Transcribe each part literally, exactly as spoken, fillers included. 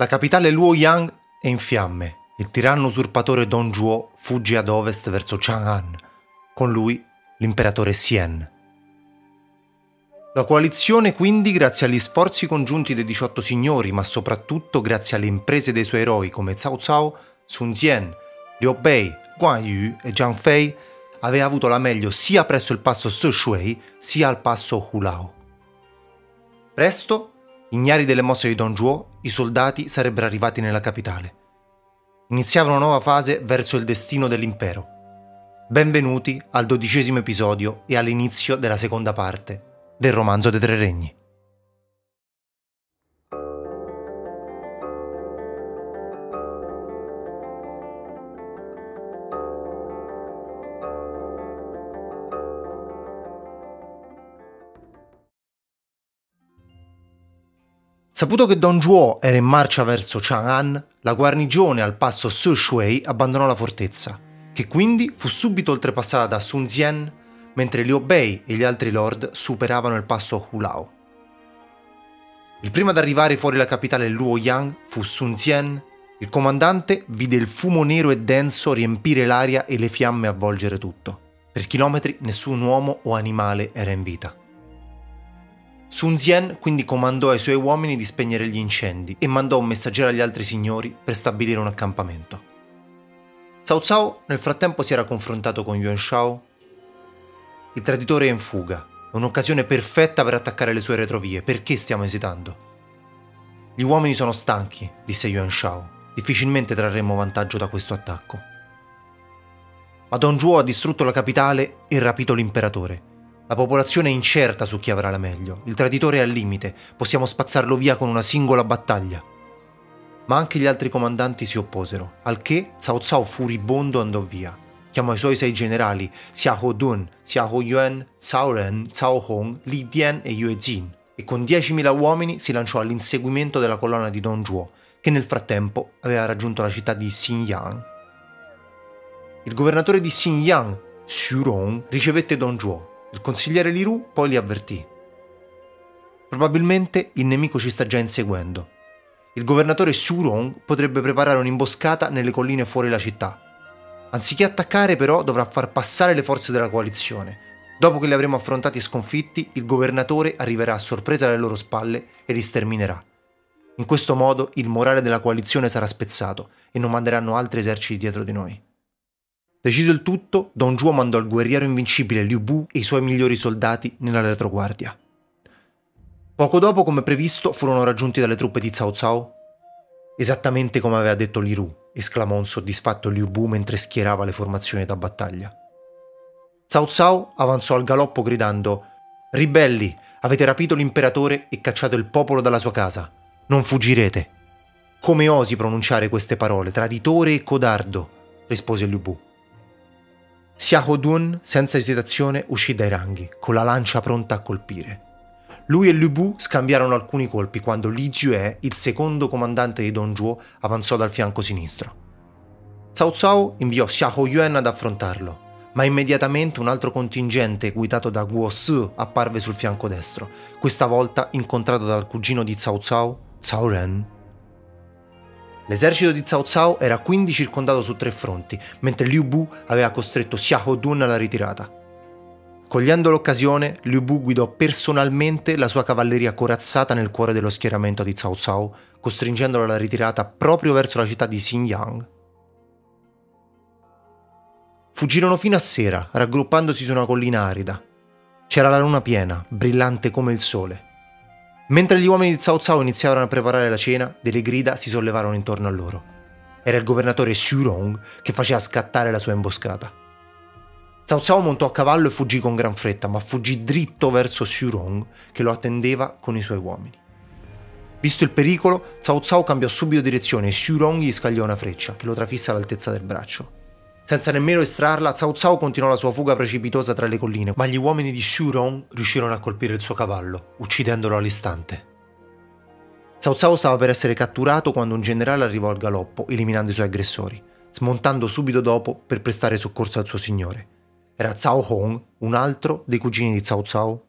La capitale Luoyang è in fiamme. Il tiranno usurpatore Dong Zhuo fugge ad ovest verso Chang'an, con lui l'imperatore Xian. La coalizione quindi, grazie agli sforzi congiunti dei diciotto signori, ma soprattutto grazie alle imprese dei suoi eroi come Cao Cao, Sun Jian, Liu Bei, Guan Yu e Zhang Fei, aveva avuto la meglio sia presso il passo Sushui sia al passo Hulao. Presto, ignari delle mosse di Dong Zhuo, i soldati sarebbero arrivati nella capitale. Iniziava una nuova fase verso il destino dell'impero. Benvenuti al dodicesimo episodio e all'inizio della seconda parte del Romanzo dei Tre Regni. Saputo che Dong Zhuo era in marcia verso Chang'an, la guarnigione al passo Sushui abbandonò la fortezza, che quindi fu subito oltrepassata da Sun Jian, mentre Liu Bei e gli altri lord superavano il passo Hulao. Il primo ad arrivare fuori la capitale Luoyang fu Sun Jian. Il comandante vide il fumo nero e denso riempire l'aria e le fiamme avvolgere tutto. Per chilometri nessun uomo o animale era in vita. Sun Jian quindi comandò ai suoi uomini di spegnere gli incendi e mandò un messaggero agli altri signori per stabilire un accampamento. Cao Cao nel frattempo si era confrontato con Yuan Shao. Il traditore è in fuga, è un'occasione perfetta per attaccare le sue retrovie, perché stiamo esitando? Gli uomini sono stanchi, disse Yuan Shao, difficilmente trarremo vantaggio da questo attacco. Ma Dong Zhuo ha distrutto la capitale e rapito l'imperatore. La popolazione è incerta su chi avrà la meglio, il traditore è al limite, possiamo spazzarlo via con una singola battaglia. Ma anche gli altri comandanti si opposero, al che Cao Cao furibondo andò via. Chiamò i suoi sei generali, Xiahou Dun, Xiahou Yuan, Cao Ren, Cao Hong, Li Dian e Yue Jin, e con diecimila uomini si lanciò all'inseguimento della colonna di Dong Zhuo, che nel frattempo aveva raggiunto la città di Xinjiang. Il governatore di Xinjiang, Xu Rong, ricevette Dong Zhuo. Il consigliere Li Ru poi li avvertì. Probabilmente il nemico ci sta già inseguendo. Il governatore Xu Rong potrebbe preparare un'imboscata nelle colline fuori la città. Anziché attaccare però dovrà far passare le forze della coalizione. Dopo che li avremo affrontati e sconfitti, il governatore arriverà a sorpresa alle loro spalle e li sterminerà. In questo modo il morale della coalizione sarà spezzato e non manderanno altri eserciti dietro di noi. Deciso il tutto, Dong Zhuo mandò il guerriero invincibile Lü Bu e i suoi migliori soldati nella retroguardia. Poco dopo, come previsto, furono raggiunti dalle truppe di Cao Cao. Esattamente come aveva detto Li Ru, esclamò un soddisfatto Lü Bu mentre schierava le formazioni da battaglia. Cao Cao avanzò al galoppo gridando: «Ribelli, avete rapito l'imperatore e cacciato il popolo dalla sua casa. Non fuggirete!» «Come osi pronunciare queste parole, traditore e codardo?» rispose Lü Bu. Xiahou Dun, senza esitazione, uscì dai ranghi, con la lancia pronta a colpire. Lui e Lü Bu scambiarono alcuni colpi quando Li Jue, il secondo comandante di Dong Zhuo, avanzò dal fianco sinistro. Cao Cao inviò Xiahou Yuan ad affrontarlo, ma immediatamente un altro contingente guidato da Guo Su apparve sul fianco destro, questa volta incontrato dal cugino di Cao Cao, Cao Ren. L'esercito di Cao Cao era quindi circondato su tre fronti, mentre Lü Bu aveva costretto Xiahou Dun alla ritirata. Cogliendo l'occasione, Lü Bu guidò personalmente la sua cavalleria corazzata nel cuore dello schieramento di Cao Cao, costringendolo alla ritirata proprio verso la città di Xingyang. Fuggirono fino a sera, raggruppandosi su una collina arida. C'era la luna piena, brillante come il sole. Mentre gli uomini di Cao Cao iniziavano a preparare la cena, delle grida si sollevarono intorno a loro. Era il governatore Xu Rong che faceva scattare la sua imboscata. Cao Cao montò a cavallo e fuggì con gran fretta, ma fuggì dritto verso Xu Rong, che lo attendeva con i suoi uomini. Visto il pericolo, Cao Cao cambiò subito direzione e Xu Rong gli scagliò una freccia, che lo trafisse all'altezza del braccio. Senza nemmeno estrarla, Cao Cao continuò la sua fuga precipitosa tra le colline, ma gli uomini di Xu Rong riuscirono a colpire il suo cavallo, uccidendolo all'istante. Cao Cao stava per essere catturato quando un generale arrivò al galoppo, eliminando i suoi aggressori, smontando subito dopo per prestare soccorso al suo signore. Era Cao Hong, un altro dei cugini di Cao Cao.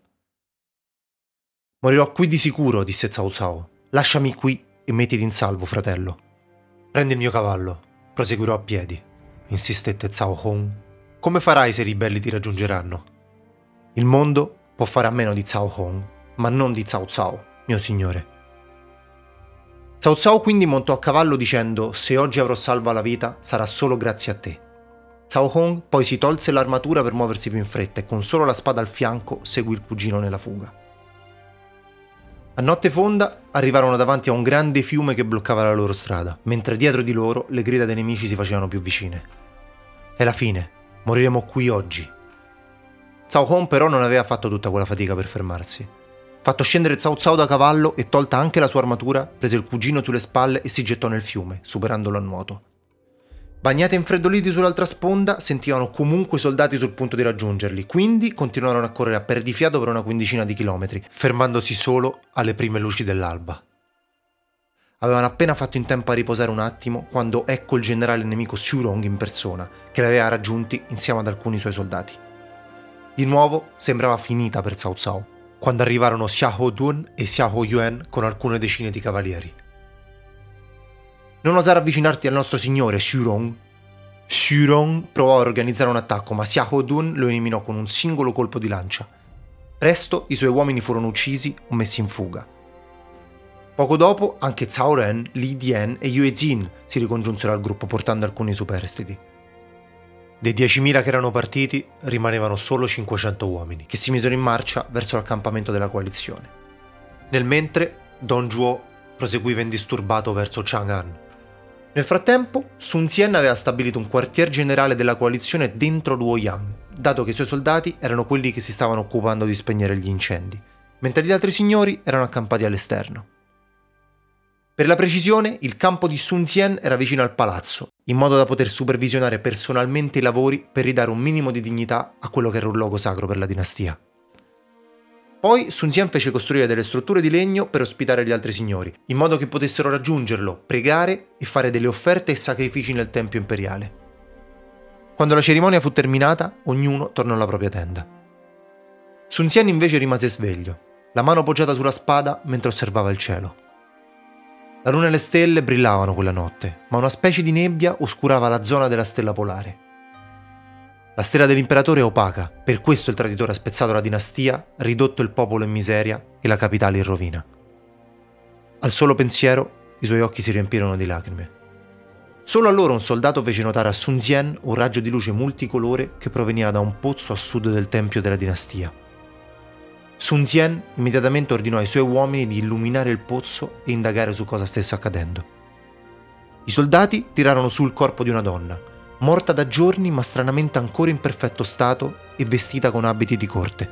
«Morirò qui di sicuro», disse Cao Cao. «Lasciami qui e e mettiti in salvo, fratello. Prendi il mio cavallo, proseguirò a piedi, insistette Cao Hong. Come farai se i ribelli ti raggiungeranno? Il mondo può fare a meno di Cao Hong, ma non di Cao Cao, mio signore. Cao Cao quindi montò a cavallo dicendo: se oggi avrò salva la vita sarà solo grazie a te. Cao Hong poi si tolse l'armatura per muoversi più in fretta e con solo la spada al fianco seguì il cugino nella fuga. A notte fonda arrivarono davanti a un grande fiume che bloccava la loro strada, mentre dietro di loro le grida dei nemici si facevano più vicine. È la fine, moriremo qui oggi. Cao Hong però non aveva fatto tutta quella fatica per fermarsi. Fatto scendere Cao Cao da cavallo e tolta anche la sua armatura, prese il cugino sulle spalle e si gettò nel fiume, superandolo a nuoto. Bagnati e infreddoliti sull'altra sponda, sentivano comunque i soldati sul punto di raggiungerli, quindi continuarono a correre a perdifiato per una quindicina di chilometri, fermandosi solo alle prime luci dell'alba. Avevano appena fatto in tempo a riposare un attimo quando ecco il generale nemico Xu Rong in persona, che li aveva raggiunti insieme ad alcuni suoi soldati. Di nuovo sembrava finita per Cao Cao, quando arrivarono Xiahou Dun e Xiahou Yuan con alcune decine di cavalieri. Non osare avvicinarti al nostro signore, Xu Rong. Xu Rong provò a organizzare un attacco, ma Xiahou Dun lo eliminò con un singolo colpo di lancia. Presto i suoi uomini furono uccisi o messi in fuga. Poco dopo anche Cao Ren, Li Dian e Yue Jin si ricongiunsero al gruppo portando alcuni superstiti. Dei diecimila che erano partiti rimanevano solo cinquecento uomini, che si misero in marcia verso l'accampamento della coalizione. Nel mentre Dong Zhuo proseguiva indisturbato verso Chang'an. Nel frattempo, Sun Jian aveva stabilito un quartier generale della coalizione dentro Luoyang, dato che i suoi soldati erano quelli che si stavano occupando di spegnere gli incendi, mentre gli altri signori erano accampati all'esterno. Per la precisione, il campo di Sun Jian era vicino al palazzo, in modo da poter supervisionare personalmente i lavori per ridare un minimo di dignità a quello che era un luogo sacro per la dinastia. Poi Sun Jian fece costruire delle strutture di legno per ospitare gli altri signori, in modo che potessero raggiungerlo, pregare e fare delle offerte e sacrifici nel tempio imperiale. Quando la cerimonia fu terminata, ognuno tornò alla propria tenda. Sun Jian invece rimase sveglio, la mano poggiata sulla spada mentre osservava il cielo. La luna e le stelle brillavano quella notte, ma una specie di nebbia oscurava la zona della stella polare. La stella dell'imperatore è opaca, per questo il traditore ha spezzato la dinastia, ridotto il popolo in miseria e la capitale in rovina. Al solo pensiero, i suoi occhi si riempirono di lacrime. Solo allora un soldato fece notare a Sun Jian un raggio di luce multicolore che proveniva da un pozzo a sud del tempio della dinastia. Sun Jian immediatamente ordinò ai suoi uomini di illuminare il pozzo e indagare su cosa stesse accadendo. I soldati tirarono su il corpo di una donna, morta da giorni ma stranamente ancora in perfetto stato e vestita con abiti di corte.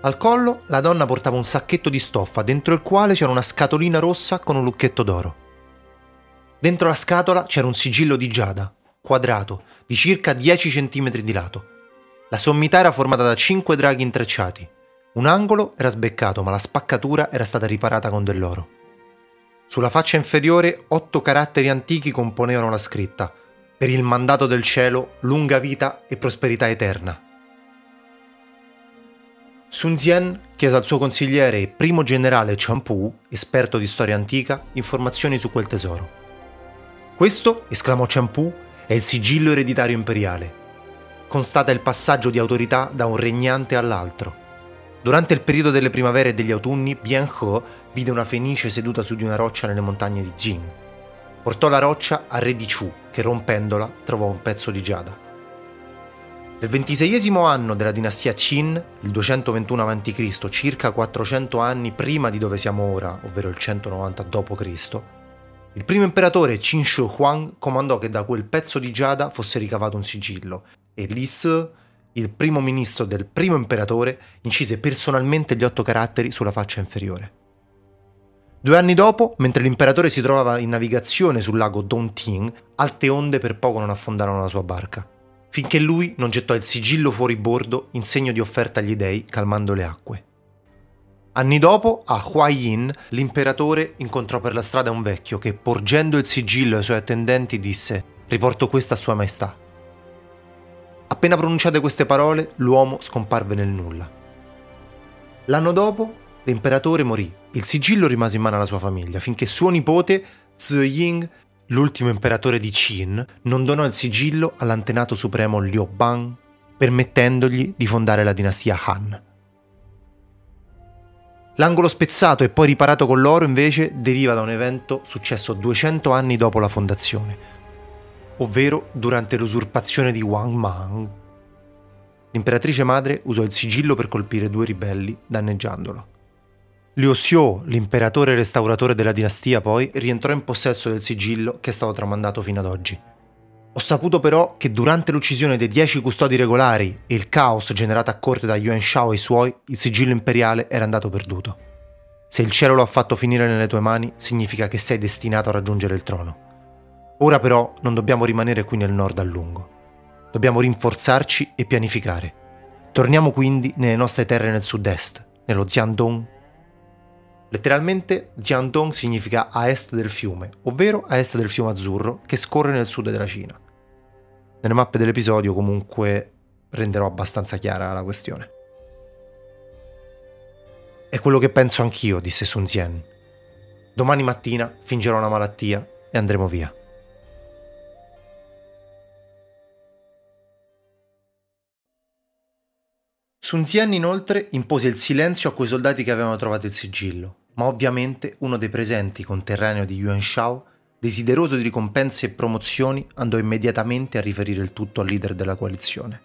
Al collo la donna portava un sacchetto di stoffa dentro il quale c'era una scatolina rossa con un lucchetto d'oro. Dentro la scatola c'era un sigillo di giada, quadrato, di circa dieci centimetri di lato. La sommità era formata da cinque draghi intrecciati. Un angolo era sbeccato ma la spaccatura era stata riparata con dell'oro. Sulla faccia inferiore otto caratteri antichi componevano la scritta: per il mandato del cielo, lunga vita e prosperità eterna. Sun Jian chiese al suo consigliere e primo generale Cheng Pu, esperto di storia antica, informazioni su quel tesoro. Questo, esclamò Cheng Pu, è il sigillo ereditario imperiale. Constata il passaggio di autorità da un regnante all'altro. Durante il periodo delle primavere e degli autunni, Bian He vide una fenice seduta su di una roccia nelle montagne di Jin. Portò la roccia al re di Chu, che rompendola trovò un pezzo di giada. Nel ventiseiesimo anno della dinastia Qin, il duecentoventuno avanti Cristo, circa quattrocento anni prima di dove siamo ora, ovvero il centonovanta dopo Cristo, il primo imperatore Qin Shi Huang comandò che da quel pezzo di giada fosse ricavato un sigillo, e l'Is... il primo ministro del primo imperatore incise personalmente gli otto caratteri sulla faccia inferiore. Due anni dopo, mentre l'imperatore si trovava in navigazione sul lago Dongting, alte onde per poco non affondarono la sua barca, finché lui non gettò il sigillo fuori bordo in segno di offerta agli dei, calmando le acque. Anni dopo, a Huayin, l'imperatore incontrò per la strada un vecchio che, porgendo il sigillo ai suoi attendenti, disse: «Riporto questa a sua maestà». Appena pronunciate queste parole, l'uomo scomparve nel nulla. L'anno dopo, l'imperatore morì Il sigillo rimase in mano alla sua famiglia, finché suo nipote, Ziying, l'ultimo imperatore di Qin, non donò il sigillo all'antenato supremo Liu Bang, permettendogli di fondare la dinastia Han. L'angolo spezzato e poi riparato con l'oro invece deriva da un evento successo duecento anni dopo la fondazione, ovvero durante l'usurpazione di Wang Mang. L'imperatrice madre usò il sigillo per colpire due ribelli, danneggiandolo. Liu Xiu, l'imperatore restauratore della dinastia, poi rientrò in possesso del sigillo che è stato tramandato fino ad oggi. Ho saputo però che durante l'uccisione dei dieci custodi regolari e il caos generato a corte da Yuan Shao e i suoi, il sigillo imperiale era andato perduto. Se il cielo lo ha fatto finire nelle tue mani, significa che sei destinato a raggiungere il trono. Ora però non dobbiamo rimanere qui nel nord a lungo. Dobbiamo rinforzarci e pianificare. Torniamo quindi nelle nostre terre nel sud-est, nello Jiangdong. Letteralmente Jiangdong significa a est del fiume, ovvero a est del fiume azzurro che scorre nel sud della Cina. Nelle mappe dell'episodio comunque renderò abbastanza chiara la questione. È quello che penso anch'io, disse Sun Jian. Domani mattina fingerò una malattia e andremo via. Sun Jian inoltre impose il silenzio a quei soldati che avevano trovato il sigillo, ma ovviamente uno dei presenti, conterraneo di Yuan Shao, desideroso di ricompense e promozioni, andò immediatamente a riferire il tutto al leader della coalizione.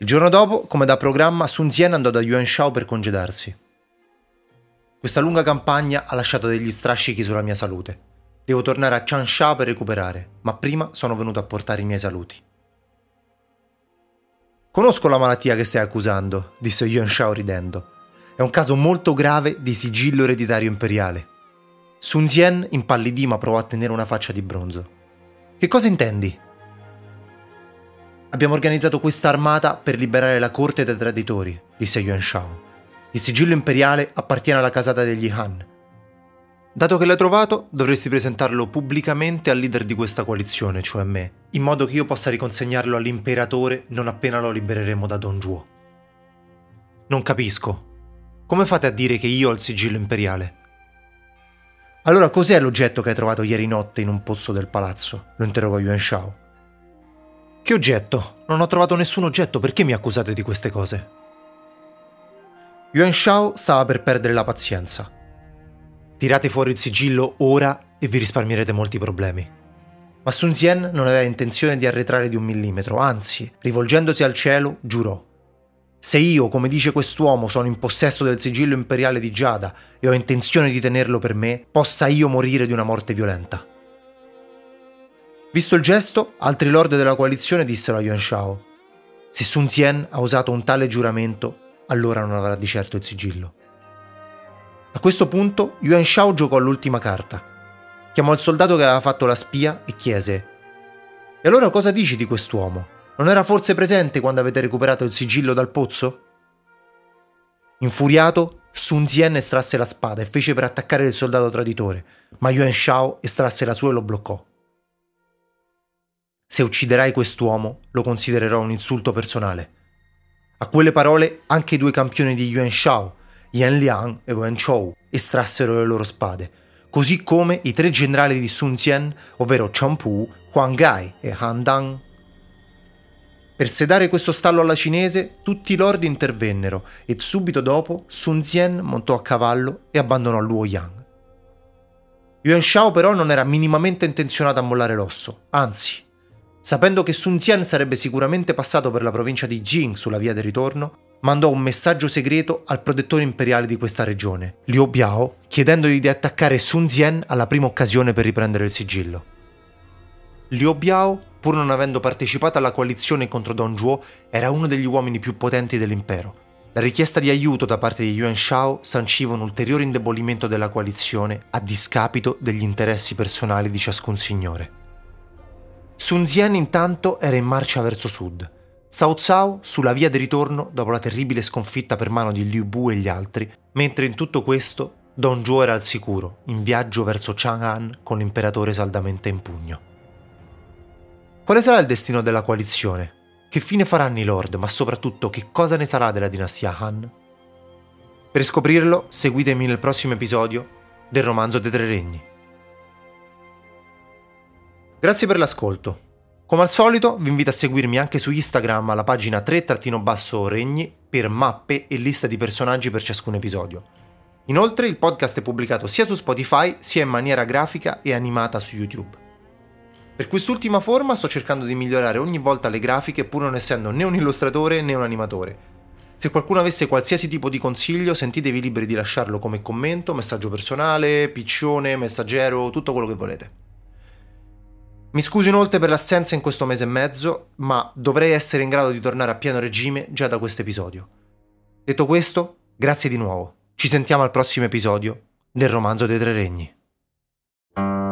Il giorno dopo, come da programma, Sun Jian andò da Yuan Shao per congedarsi. Questa lunga campagna ha lasciato degli strascichi sulla mia salute. Devo tornare a Changsha per recuperare, ma prima sono venuto a portare i miei saluti. Conosco la malattia che stai accusando, disse Yuan Shao ridendo. È un caso molto grave di sigillo ereditario imperiale. Sun Jian impallidì ma provò a tenere una faccia di bronzo. Che cosa intendi? Abbiamo organizzato questa armata per liberare la corte dai traditori, disse Yuan Shao. Il sigillo imperiale appartiene alla casata degli Han. Dato che l'hai trovato, dovresti presentarlo pubblicamente al leader di questa coalizione, cioè me, in modo che io possa riconsegnarlo all'imperatore non appena lo libereremo da Dong Zhuo. Non capisco. Come fate a dire che io ho il sigillo imperiale? Allora cos'è l'oggetto che hai trovato ieri notte in un pozzo del palazzo? Lo interrogò Yuan Shao. Che oggetto? Non ho trovato nessun oggetto, perché mi accusate di queste cose? Yuan Shao stava per perdere la pazienza. Tirate fuori il sigillo ora e vi risparmierete molti problemi. Ma Sun Jian non aveva intenzione di arretrare di un millimetro, anzi, rivolgendosi al cielo, giurò. Se io, come dice quest'uomo, sono in possesso del sigillo imperiale di Giada e ho intenzione di tenerlo per me, possa io morire di una morte violenta. Visto il gesto, altri lord della coalizione dissero a Yuan Shao: se Sun Jian ha usato un tale giuramento, allora non avrà di certo il sigillo. A questo punto Yuan Shao giocò l'ultima carta. Chiamò il soldato che aveva fatto la spia e chiese: e allora cosa dici di quest'uomo? Non era forse presente quando avete recuperato il sigillo dal pozzo? Infuriato, Sun Jian estrasse la spada e fece per attaccare il soldato traditore, ma Yuan Shao estrasse la sua e lo bloccò. Se ucciderai quest'uomo, lo considererò un insulto personale. A quelle parole anche i due campioni di Yuan Shao, Yan Liang e Wen Chou, estrassero le loro spade, così come i tre generali di Sun Jian, ovvero Cheng Pu, Huang Gai e Han Dang. Per sedare questo stallo alla cinese, tutti i lord intervennero e subito dopo Sun Jian montò a cavallo e abbandonò Luoyang. Yuan Shao però non era minimamente intenzionato a mollare l'osso, anzi, sapendo che Sun Jian sarebbe sicuramente passato per la provincia di Jing sulla via del ritorno, mandò un messaggio segreto al protettore imperiale di questa regione, Liu Biao, chiedendogli di attaccare Sun Jian alla prima occasione per riprendere il sigillo. Liu Biao, pur non avendo partecipato alla coalizione contro Dong Zhuo, era uno degli uomini più potenti dell'impero. La richiesta di aiuto da parte di Yuan Shao sanciva un ulteriore indebolimento della coalizione a discapito degli interessi personali di ciascun signore. Sun Jian intanto era in marcia verso sud. Cao Cao sulla via di ritorno dopo la terribile sconfitta per mano di Lü Bu e gli altri, mentre in tutto questo Dong Zhuo era al sicuro, in viaggio verso Chang'an con l'imperatore saldamente in pugno. Quale sarà il destino della coalizione? Che fine faranno i lord, ma soprattutto che cosa ne sarà della dinastia Han? Per scoprirlo, seguitemi nel prossimo episodio del Romanzo dei Tre Regni. Grazie per l'ascolto. Come al solito, vi invito a seguirmi anche su Instagram alla pagina tre-regni per mappe e lista di personaggi per ciascun episodio. Inoltre, il podcast è pubblicato sia su Spotify, sia in maniera grafica e animata su YouTube. Per quest'ultima forma sto cercando di migliorare ogni volta le grafiche pur non essendo né un illustratore né un animatore. Se qualcuno avesse qualsiasi tipo di consiglio sentitevi liberi di lasciarlo come commento, messaggio personale, piccione, messaggero, tutto quello che volete. Mi scuso inoltre per l'assenza in questo mese e mezzo, ma dovrei essere in grado di tornare a pieno regime già da questo episodio. Detto questo, grazie di nuovo. Ci sentiamo al prossimo episodio del Romanzo dei Tre Regni.